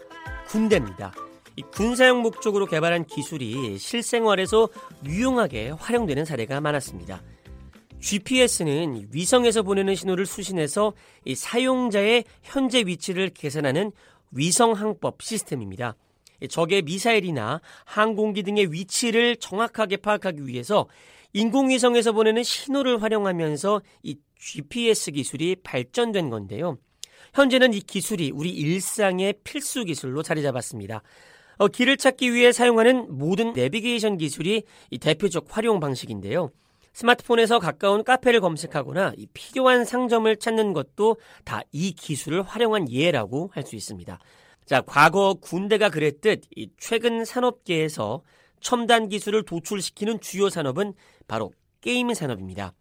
군대입니다. 이 군사용 목적으로 개발한 기술이 실생활에서 유용하게 활용되는 사례가 많았습니다. 지피에스는 위성에서 보내는 신호를 수신해서 이 사용자의 현재 위치를 계산하는 위성항법 시스템입니다. 적의 미사일이나 항공기 등의 위치를 정확하게 파악하기 위해서 인공위성에서 보내는 신호를 활용하면서 이 지피에스 기술이 발전된 건데요. 현재는 이 기술이 우리 일상의 필수 기술로 자리 잡았습니다. 어, 길을 찾기 위해 사용하는 모든 내비게이션 기술이 이 대표적 활용 방식인데요. 스마트폰에서 가까운 카페를 검색하거나 이 필요한 상점을 찾는 것도 다 이 기술을 활용한 예라고 할 수 있습니다. 자, 과거 군대가 그랬듯 이 최근 산업계에서 첨단 기술을 도출시키는 주요 산업은 바로 게임 산업입니다.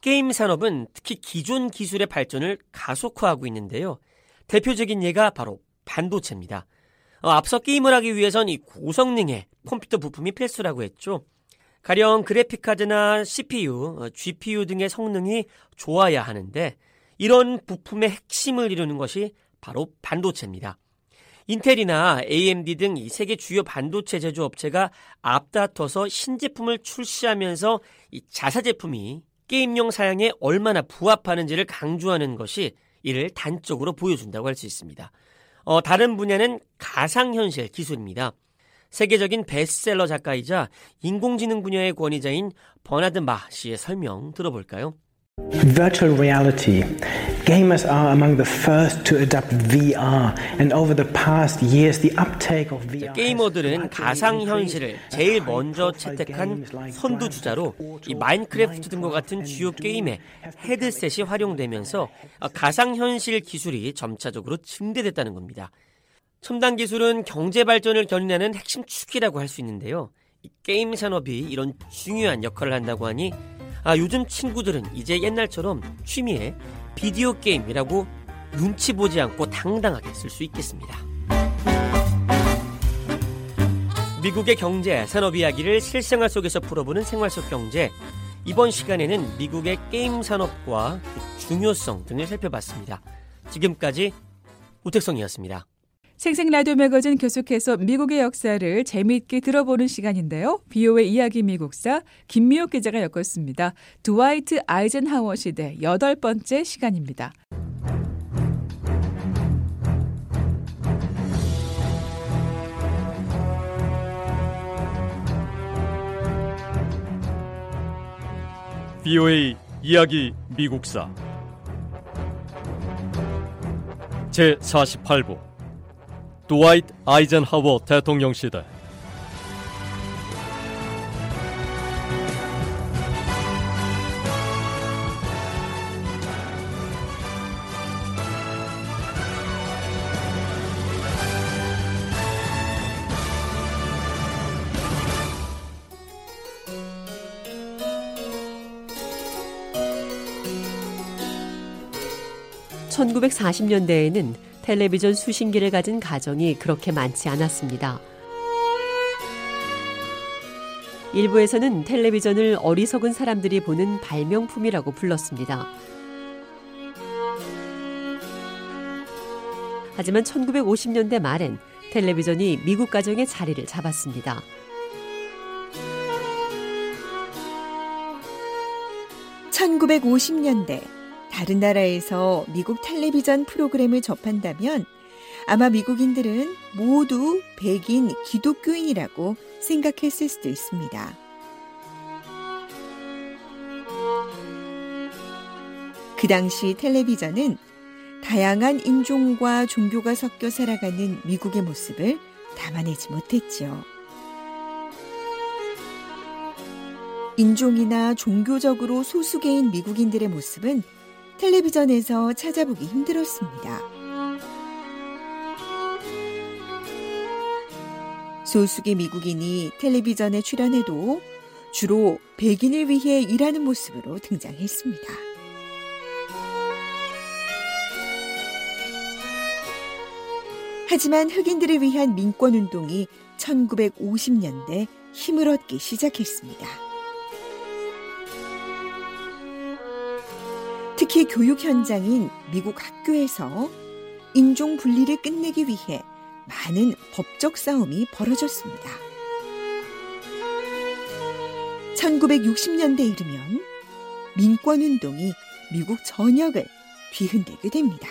게임 산업은 특히 기존 기술의 발전을 가속화하고 있는데요. 대표적인 예가 바로 반도체입니다. 어, 앞서 게임을 하기 위해선 이 고성능의 컴퓨터 부품이 필수라고 했죠. 가령 그래픽카드나 씨피유, 지피유 등의 성능이 좋아야 하는데 이런 부품의 핵심을 이루는 것이 바로 반도체입니다. 인텔이나 에이엠디 등 이 세계 주요 반도체 제조업체가 앞다퉈서 신제품을 출시하면서 이 자사 제품이 게임용 사양에 얼마나 부합하는지를 강조하는 것이 이를 단적으로 보여준다고 할 수 있습니다. 어, 다른 분야는 가상현실 기술입니다. 세계적인 베스트셀러 작가이자 인공지능 분야의 권위자인 버나드 마 씨의 설명 들어볼까요? Virtual reality. Gamers are among the first to adopt 브이아르 and over the past years the uptake of 브이아르. 게이머들은 가상현실을 제일 먼저 채택한 선두주자로 이 마인크래프트 등과 같은 주요 게임에 헤드셋이 활용되면서 가상현실 기술이 점차적으로 증대됐다는 겁니다. 첨단 기술은 경제 발전을 견인하는 핵심 축이라고 할 수 있는데요. 이 게임 산업이 이런 중요한 역할을 한다고 하니 아, 요즘 친구들은 이제 옛날처럼 취미에 비디오 게임이라고 눈치 보지 않고 당당하게 쓸 수 있겠습니다. 미국의 경제, 산업 이야기를 실생활 속에서 풀어보는 생활 속 경제. 이번 시간에는 미국의 게임 산업과 그 중요성 등을 살펴봤습니다. 지금까지 우택성이었습니다. 생생 라디오 매거진 계속해서 미국의 역사를 재미있게 들어보는 시간인데요. 브이오에이 이야기 미국사 김미옥 기자가 엮었습니다. 드와이트 아이젠하워 시대 여덟 번째 시간입니다. 브이오에이 이야기 미국사 제사십팔 부 드와이트 아이젠하워 대통령 시대. 천구백사십 년대에는 텔레비전 수신기를 가진 가정이 그렇게 많지 않았습니다. 일부에서는 텔레비전을 어리석은 사람들이 보는 발명품이라고 불렀습니다. 하지만 천구백오십 년대 말엔 텔레비전이 미국 가정의 자리를 잡았습니다. 천구백오십 년대 다른 나라에서 미국 텔레비전 프로그램을 접한다면 아마 미국인들은 모두 백인 기독교인이라고 생각했을 수도 있습니다. 그 당시 텔레비전은 다양한 인종과 종교가 섞여 살아가는 미국의 모습을 담아내지 못했죠. 인종이나 종교적으로 소수계인 미국인들의 모습은 텔레비전에서 찾아보기 힘들었습니다. 소수계 미국인이 텔레비전에 출연해도 주로 백인을 위해 일하는 모습으로 등장했습니다. 하지만 흑인들을 위한 민권운동이 천구백오십 년대 힘을 얻기 시작했습니다. 특히 교육 현장인 미국 학교에서 인종 분리를 끝내기 위해 많은 법적 싸움이 벌어졌습니다. 천구백육십 년대 이르면 민권운동이 미국 전역을 뒤흔들게 됩니다.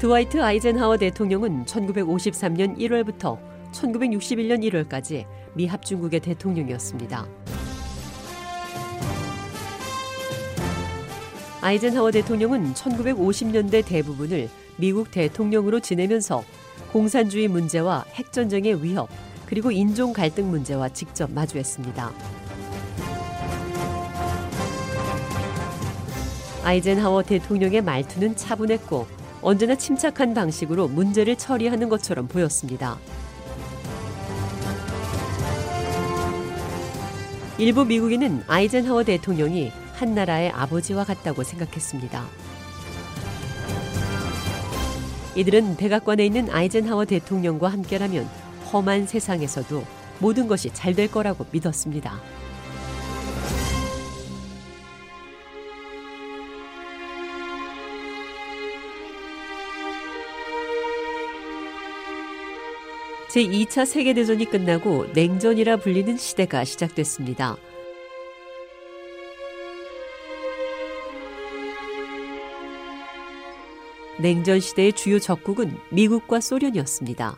드와이트 아이젠하워 대통령은 천구백오십삼 년 일월부터 천구백육십일 년 일월까지 미 합중국의 대통령이었습니다. 아이젠하워 대통령은 천구백오십 년대 대부분을 미국 대통령으로 지내면서 공산주의 문제와 핵전쟁의 위협, 그리고 인종 갈등 문제와 직접 마주했습니다. 아이젠하워 대통령의 말투는 차분했고 언제나 침착한 방식으로 문제를 처리하는 것처럼 보였습니다. 일부 미국인은 아이젠하워 대통령이 한 나라의 아버지와 같다고 생각했습니다. 이들은 백악관에 있는 아이젠하워 대통령과 함께라면 험한 세상에서도 모든 것이 잘 될 거라고 믿었습니다. 제이 차 세계대전이 끝나고 냉전이라 불리는 시대가 시작됐습니다. 냉전 시대의 주요 적국은 미국과 소련이었습니다.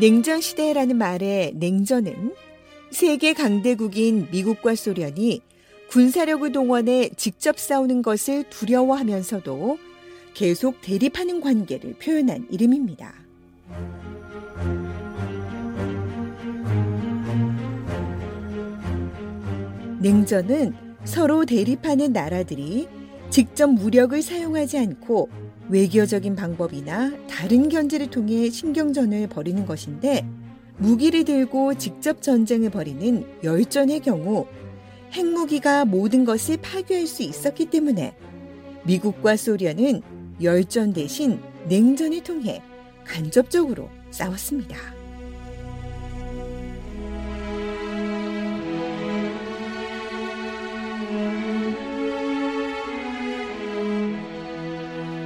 냉전 시대라는 말의 냉전은 세계 강대국인 미국과 소련이 군사력을 동원해 직접 싸우는 것을 두려워하면서도 계속 대립하는 관계를 표현한 이름입니다. 냉전은 서로 대립하는 나라들이 직접 무력을 사용하지 않고 외교적인 방법이나 다른 견제를 통해 신경전을 벌이는 것인데, 무기를 들고 직접 전쟁을 벌이는 열전의 경우 핵무기가 모든 것을 파괴할 수 있었기 때문에 미국과 소련은 열전 대신 냉전을 통해 간접적으로 싸웠습니다.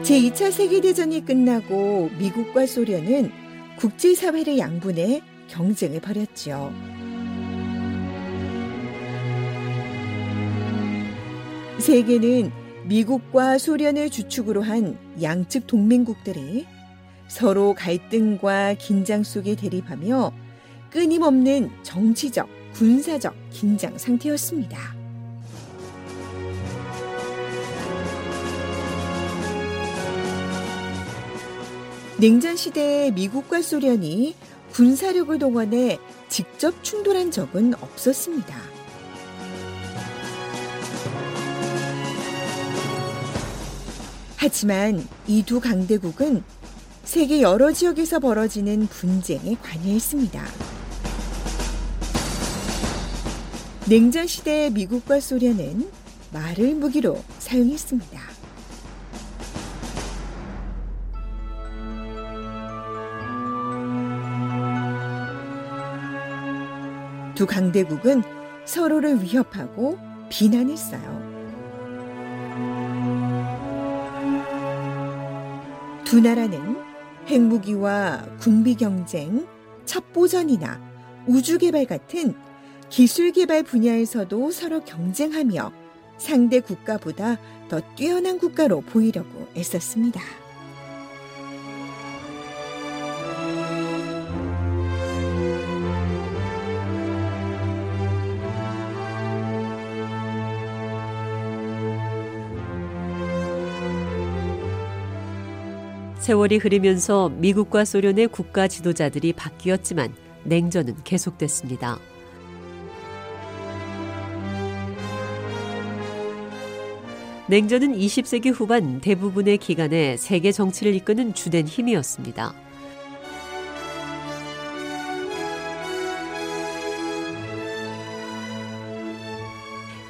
제이 차 세계대전이 끝나고 미국과 소련은 국제사회를 양분해 경쟁을 벌였죠. 세계는 미국과 소련을 주축으로 한 양측 동맹국들이 서로 갈등과 긴장 속에 대립하며 끊임없는 정치적, 군사적 긴장 상태였습니다. 냉전 시대에 미국과 소련이 군사력을 동원해 직접 충돌한 적은 없었습니다. 하지만 이 두 강대국은 세계 여러 지역에서 벌어지는 분쟁에 관여했습니다. 냉전 시대의 미국과 소련은 말을 무기로 사용했습니다. 두 강대국은 서로를 위협하고 비난했어요. 두 나라는 핵무기와 군비 경쟁, 첩보전이나 우주개발 같은 기술개발 분야에서도 서로 경쟁하며 상대 국가보다 더 뛰어난 국가로 보이려고 애썼습니다. 세월이 흐르면서 미국과 소련의 국가 지도자들이 바뀌었지만 냉전은 계속됐습니다. 냉전은 이십 세기 후반 대부분의 기간에 세계 정치를 이끄는 주된 힘이었습니다.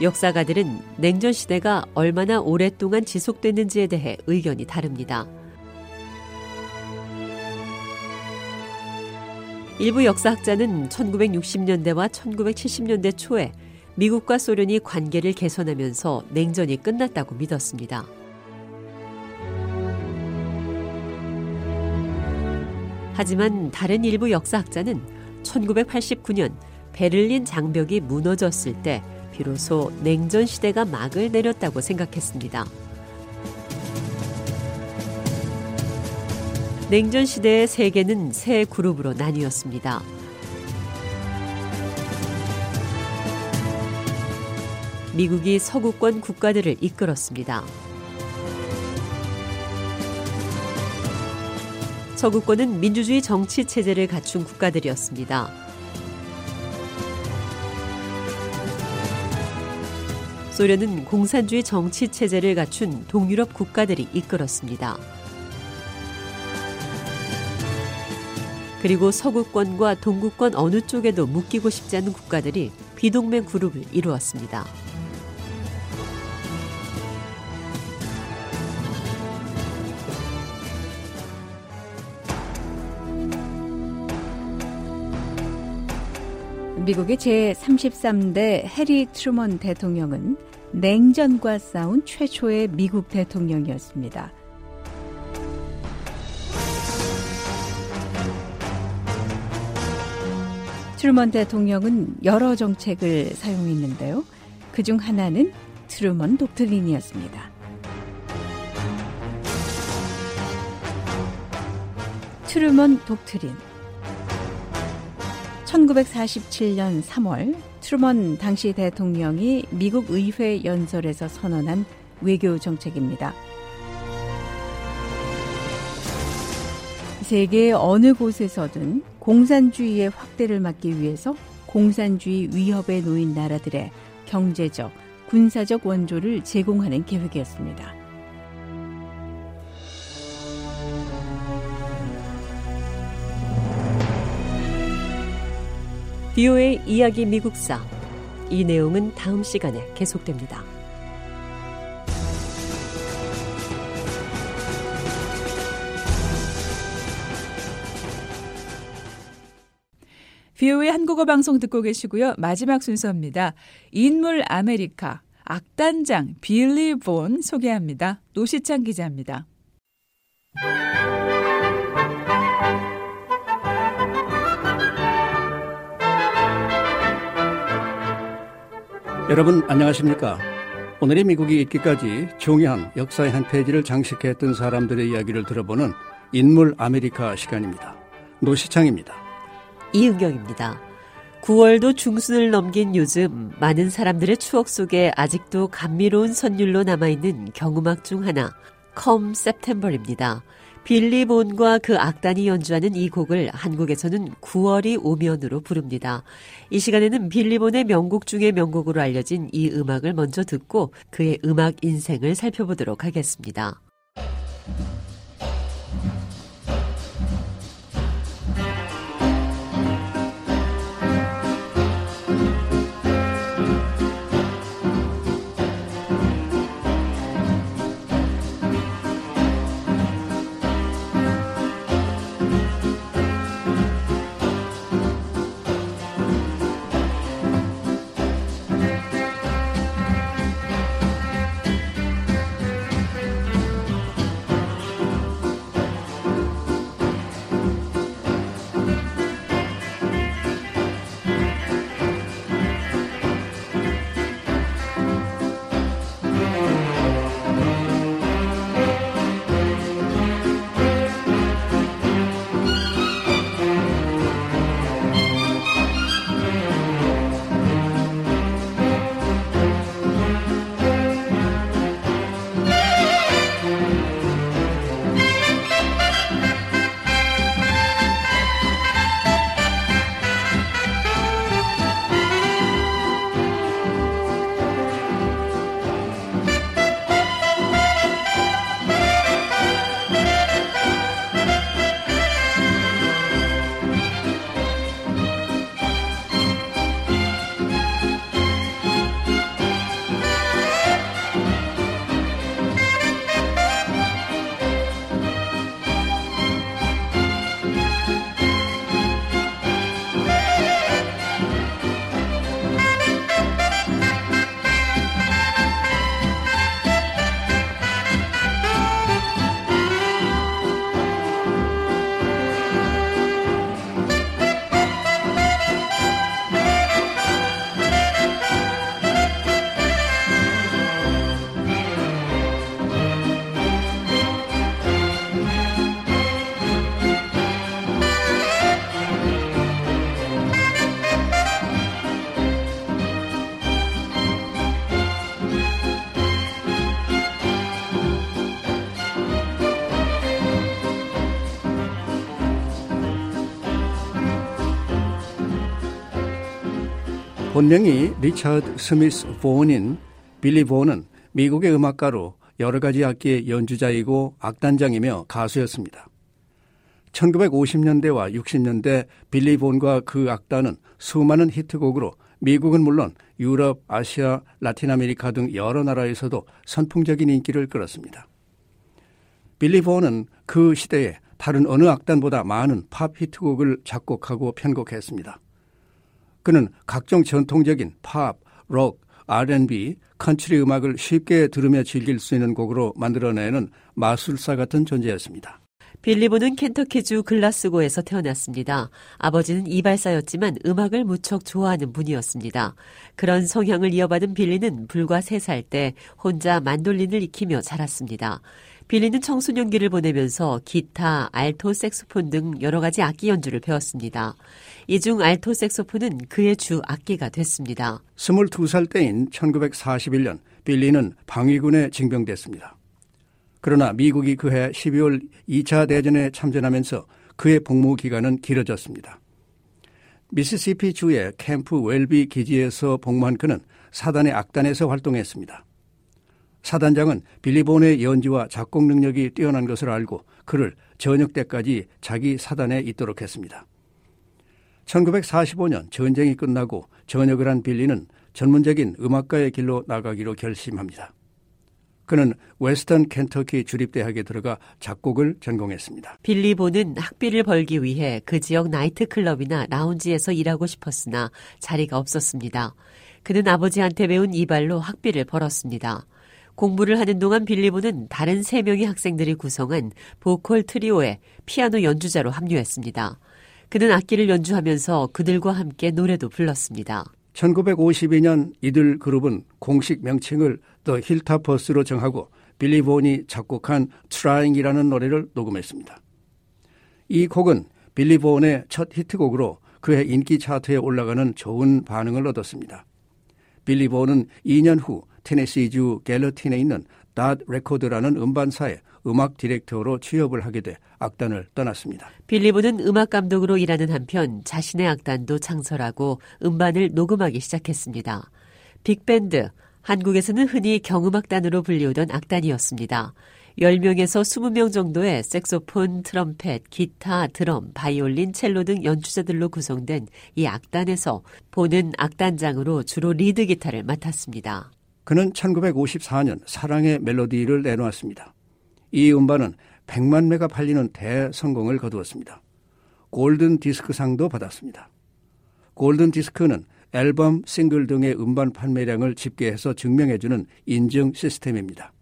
역사가들은 냉전 시대가 얼마나 오랫동안 지속됐는지에 대해 의견이 다릅니다. 일부 역사학자는 천구백육십 년대와 천구백칠십 년대 초에 미국과 소련이 관계를 개선하면서 냉전이 끝났다고 믿었습니다. 하지만 다른 일부 역사학자는 천구백팔십구 년 베를린 장벽이 무너졌을 때 비로소 냉전 시대가 막을 내렸다고 생각했습니다. 냉전 시대의 세계는 세 그룹으로 나뉘었습니다. 미국이 서구권 국가들을 이끌었습니다. 서구권은 민주주의 정치 체제를 갖춘 국가들이었습니다. 소련은 공산주의 정치 체제를 갖춘 동유럽 국가들이 이끌었습니다. 그리고 서구권과 동구권 어느 쪽에도 묶이고 싶지 않은 국가들이 비동맹 그룹을 이루었습니다. 미국의 제삼십삼 대 해리 트루먼 대통령은 냉전과 싸운 최초의 미국 대통령이었습니다. 트루먼 대통령은 여러 정책을 사용했는데요. 그중 하나는 트루먼 독트린이었습니다. 트루먼 독트린. 천구백사십칠 년 삼월 트루먼 당시 대통령이 미국 의회 연설에서 선언한 외교 정책입니다. 세계 어느 곳에서든 공산주의의 확대를 막기 위해서 공산주의 위협에 놓인 나라들의 경제적, 군사적 원조를 제공하는 계획이었습니다. 브이오에이 이야기 미국사. 이 내용은 다음 시간에 계속됩니다. 브이오에이 한국어 방송 듣고 계시고요. 마지막 순서입니다. 인물 아메리카, 악단장 빌리 본 소개합니다. 노시창 기자입니다. 여러분 안녕하십니까? 오늘의 미국이 있기까지 중요한 역사의 한 페이지를 장식했던 사람들의 이야기를 들어보는 인물 아메리카 시간입니다. 노시창입니다. 이은경입니다. 구월도 중순을 넘긴 요즘 많은 사람들의 추억 속에 아직도 감미로운 선율로 남아있는 경음악 중 하나, Come September입니다. 빌리 본과 그 악단이 연주하는 이 곡을 한국에서는 구월이 오면으로 부릅니다. 이 시간에는 빌리 본의 명곡 중에 명곡으로 알려진 이 음악을 먼저 듣고 그의 음악 인생을 살펴보도록 하겠습니다. 본명이 리처드 스미스 본인 빌리 본은 미국의 음악가로 여러 가지 악기의 연주자이고 악단장이며 가수였습니다. 천구백오십 년대와 육십 년대 빌리 본과 그 악단은 수많은 히트곡으로 미국은 물론 유럽, 아시아, 라틴 아메리카 등 여러 나라에서도 선풍적인 인기를 끌었습니다. 빌리 본은 그 시대에 다른 어느 악단보다 많은 팝 히트곡을 작곡하고 편곡했습니다. 그는 각종 전통적인 팝, 록, 알앤비, 컨트리 음악을 쉽게 들으며 즐길 수 있는 곡으로 만들어내는 마술사 같은 존재였습니다. 빌리 본은 켄터키주 글라스고에서 태어났습니다. 아버지는 이발사였지만 음악을 무척 좋아하는 분이었습니다. 그런 성향을 이어받은 빌리는 불과 세 살 때 혼자 만돌린을 익히며 자랐습니다. 빌리는 청소년기를 보내면서 기타, 알토, 색소폰 등 여러 가지 악기 연주를 배웠습니다. 이 중 알토 색소폰은 그의 주 악기가 됐습니다. 스물두 살 때인 천구백사십일 년 빌리는 방위군에 징병됐습니다. 그러나 미국이 그해 십이월 이 차 대전에 참전하면서 그의 복무 기간은 길어졌습니다. 미시시피 주의 캠프 웰비 기지에서 복무한 그는 사단의 악단에서 활동했습니다. 사단장은 빌리 본의 연주와 작곡 능력이 뛰어난 것을 알고 그를 전역 때까지 자기 사단에 있도록 했습니다. 천구백사십오 년 전쟁이 끝나고 전역을 한 빌리는 전문적인 음악가의 길로 나가기로 결심합니다. 그는 웨스턴 켄터키 주립대학에 들어가 작곡을 전공했습니다. 빌리 본은 학비를 벌기 위해 그 지역 나이트클럽이나 라운지에서 일하고 싶었으나 자리가 없었습니다. 그는 아버지한테 배운 이발로 학비를 벌었습니다. 공부를 하는 동안 빌리 본은 다른 세 명의 학생들이 구성한 보컬 트리오에 피아노 연주자로 합류했습니다. 그는 악기를 연주하면서 그들과 함께 노래도 불렀습니다. 천구백오십이 년 이들 그룹은 공식 명칭을 더 힐타퍼스로 정하고 빌리 본이 작곡한 트라잉이라는 노래를 녹음했습니다. 이 곡은 빌리 본의 첫 히트곡으로 그의 인기 차트에 올라가는 좋은 반응을 얻었습니다. 빌리 본은 이 년 후 테네시주 갤러틴에 있는 닷 레코드라는 음반사에 음악 디렉터로 취업을 하게 돼 악단을 떠났습니다. 빌리브는 음악 감독으로 일하는 한편 자신의 악단도 창설하고 음반을 녹음하기 시작했습니다. 빅밴드, 한국에서는 흔히 경음악단으로 불리우던 악단이었습니다. 열 명에서 이십 명 정도의 색소폰, 트럼펫, 기타, 드럼, 바이올린, 첼로 등 연주자들로 구성된 이 악단에서 보는 악단장으로 주로 리드 기타를 맡았습니다. 그는 천구백오십사 년 사랑의 멜로디를 내놓았습니다. 이 음반은 백만 매가 팔리는 대성공을 거두었습니다. 골든 디스크상도 받았습니다. 골든 디스크는 앨범, 싱글 등의 음반 판매량을 집계해서 증명해주는 인증 시스템입니다.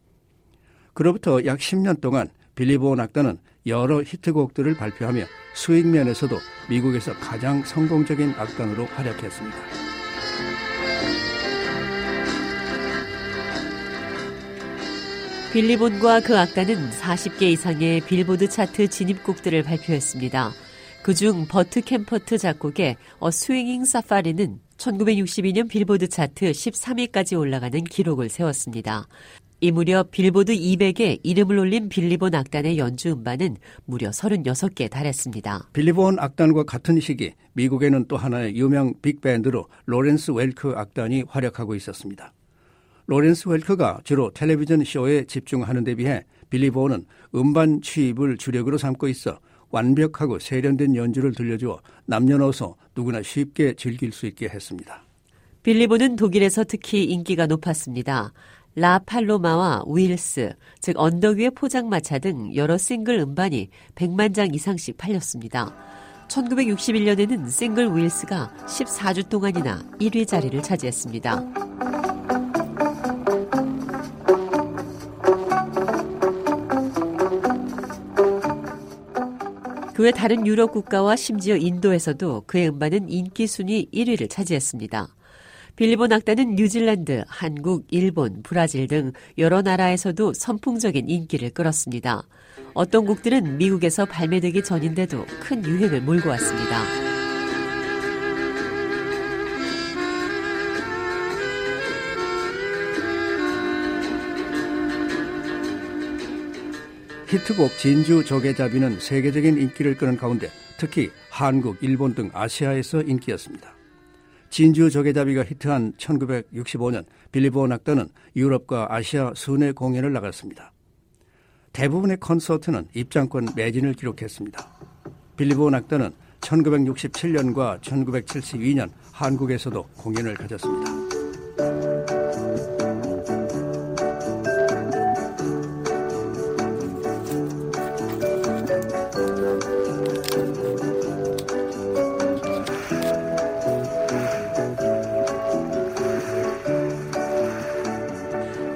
그로부터 약 십 년 동안 빌리 보온 악단은 여러 히트곡들을 발표하며 수익면에서도 미국에서 가장 성공적인 악단으로 활약했습니다. 빌리 본과 그 악단은 사십 개 이상의 빌보드 차트 진입곡들을 발표했습니다. 그중 버트 캠퍼트 작곡의 A Swinging Safari는 천구백육십이 년 빌보드 차트 십삼 위까지 올라가는 기록을 세웠습니다. 이 무렵 빌보드 이백에 이름을 올린 빌리 본 악단의 연주 음반은 무려 서른여섯 개에 달했습니다. 빌리 본 악단과 같은 시기 미국에는 또 하나의 유명 빅밴드로 로렌스 웰크 악단이 활약하고 있었습니다. 로렌스 웰크가 주로 텔레비전 쇼에 집중하는 데 비해 빌리 본은 음반 취입을 주력으로 삼고 있어 완벽하고 세련된 연주를 들려주어 남녀노소 누구나 쉽게 즐길 수 있게 했습니다. 빌리 본은 독일에서 특히 인기가 높았습니다. 라 팔로마와 윌스, 즉 언덕 위의 포장마차 등 여러 싱글 음반이 백만 장 이상씩 팔렸습니다. 천구백육십일 년에는 싱글 윌스가 십사 주 동안이나 일 위 자리를 차지했습니다. 그 외 다른 유럽 국가와 심지어 인도에서도 그의 음반은 인기 순위 일 위를 차지했습니다. 빌리 본 악단은 뉴질랜드, 한국, 일본, 브라질 등 여러 나라에서도 선풍적인 인기를 끌었습니다. 어떤 곡들은 미국에서 발매되기 전인데도 큰 유행을 몰고 왔습니다. 히트곡 진주 조개잡이는 세계적인 인기를 끄는 가운데 특히 한국, 일본 등 아시아에서 인기였습니다. 진주 조개잡이가 히트한 천구백육십오 년 빌리 보온 악단은 유럽과 아시아 순회 공연을 나갔습니다. 대부분의 콘서트는 입장권 매진을 기록했습니다. 빌리 보온 악단은 천구백육십칠 년과 천구백칠십이 년 한국에서도 공연을 가졌습니다.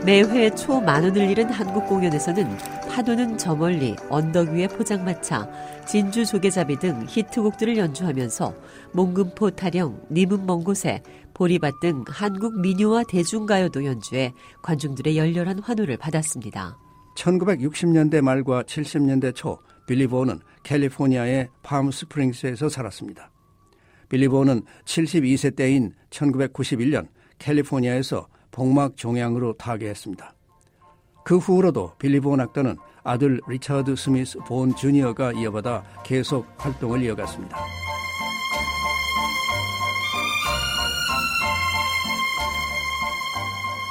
매회 초 만원을 잃은 한국 공연에서는 파도는 저 멀리, 언덕 위의 포장마차, 진주 조개잡이 등 히트곡들을 연주하면서 몽금포 타령, 님은 먼 곳에, 보리밭 등 한국 민요와 대중가요도 연주해 관중들의 열렬한 환호를 받았습니다. 천구백육십 년대 말과 칠십 년대 초 빌리 보온은 캘리포니아의 팜스프링스에서 살았습니다. 빌리 보온은 칠십이 세 때인 천구백구십일 년 캘리포니아에서 복막 종양으로 타계했습니다. 그 후로도 빌리 보온 악단은 아들 리차드 스미스 보온 주니어가 이어받아 계속 활동을 이어갔습니다.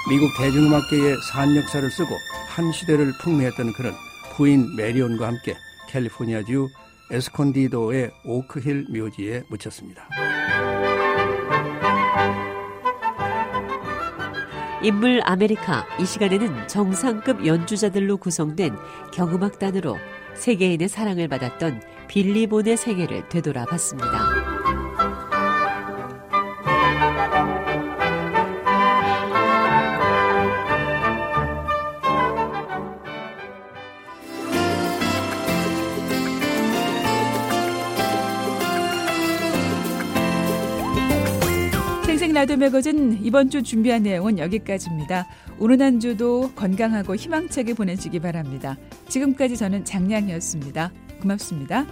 미국 대중음악계의 산역사를 쓰고 한 시대를 풍미했던 그는 부인 메리온과 함께 캘리포니아주 에스콘디도의 오크힐 묘지에 묻혔습니다. 인물 아메리카, 이 시간에는 정상급 연주자들로 구성된 경음악단으로 세계인의 사랑을 받았던 빌리 본의 생애를 되돌아봤습니다. 나도 매거진 이번 주 준비한 내용은 여기까지입니다. 오늘 한 주도 건강하고 희망차게 보내시기 바랍니다. 지금까지 저는 장량이었습니다. 고맙습니다.